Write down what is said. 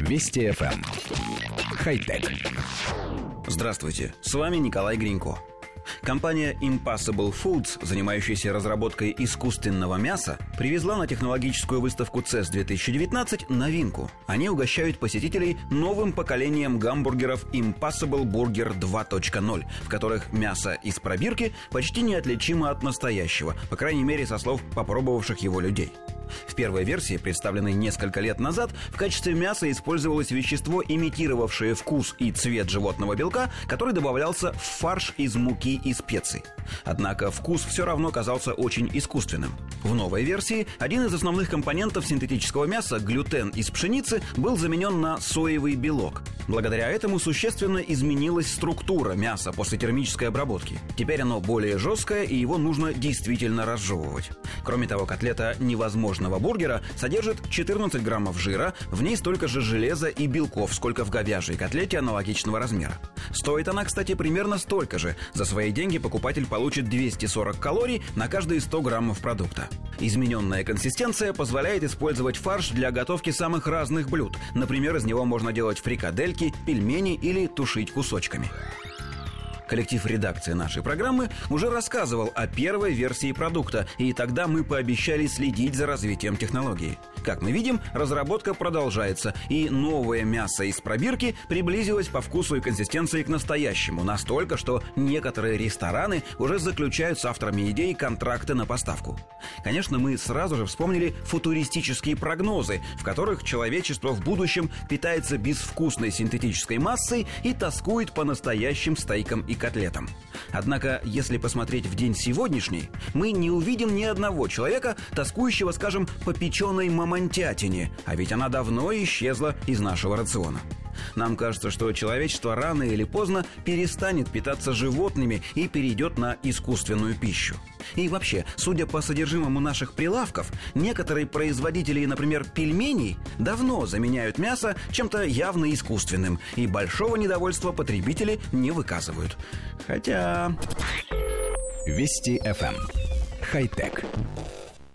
Вести ФМ. Хай-тек. Здравствуйте, с вами Николай Гринько. Компания Impossible Foods, занимающаяся разработкой искусственного мяса, привезла на технологическую выставку CES 2019 новинку. Они угощают посетителей новым поколением гамбургеров Impossible Burger 2.0, в которых мясо из пробирки почти неотличимо от настоящего, по крайней мере, со слов попробовавших его людей. В первой версии, представленной несколько лет назад, в качестве мяса использовалось вещество, имитировавшее вкус и цвет животного белка, который добавлялся в фарш из муки и специй. Однако вкус все равно казался очень искусственным. В новой версии один из основных компонентов синтетического мяса, глютен из пшеницы, был заменен на соевый белок. Благодаря этому существенно изменилась структура мяса после термической обработки. Теперь оно более жесткое, и его нужно действительно разжевывать. Кроме того, котлета невозможного бургера содержит 14 граммов жира, в ней столько же железа и белков, сколько в говяжьей котлете аналогичного размера. Стоит она, кстати, примерно столько же. За свои деньги покупатель получит 240 калорий на каждые 100 граммов продукта. Измененная консистенция позволяет использовать фарш для готовки самых разных блюд. Например, из него можно делать фрикадельки, пельмени или тушить кусочками. Коллектив редакции нашей программы уже рассказывал о первой версии продукта, и тогда мы пообещали следить за развитием технологии. Как мы видим, разработка продолжается, и новое мясо из пробирки приблизилось по вкусу и консистенции к настоящему, настолько, что некоторые рестораны уже заключают с авторами идей контракты на поставку. Конечно, мы сразу же вспомнили футуристические прогнозы, в которых человечество в будущем питается безвкусной синтетической массой и тоскует по настоящим стейкам и котлетам. Однако, если посмотреть в день сегодняшний, мы не увидим ни одного человека, тоскующего, скажем, по печеной мамонтятине, а ведь она давно исчезла из нашего рациона. Нам кажется, что человечество рано или поздно перестанет питаться животными и перейдет на искусственную пищу. И вообще, судя по содержимому наших прилавков, некоторые производители, например, пельменей, давно заменяют мясо чем-то явно искусственным, и большого недовольства потребители не выказывают. Хотя... Вести ФМ. Хай-тек.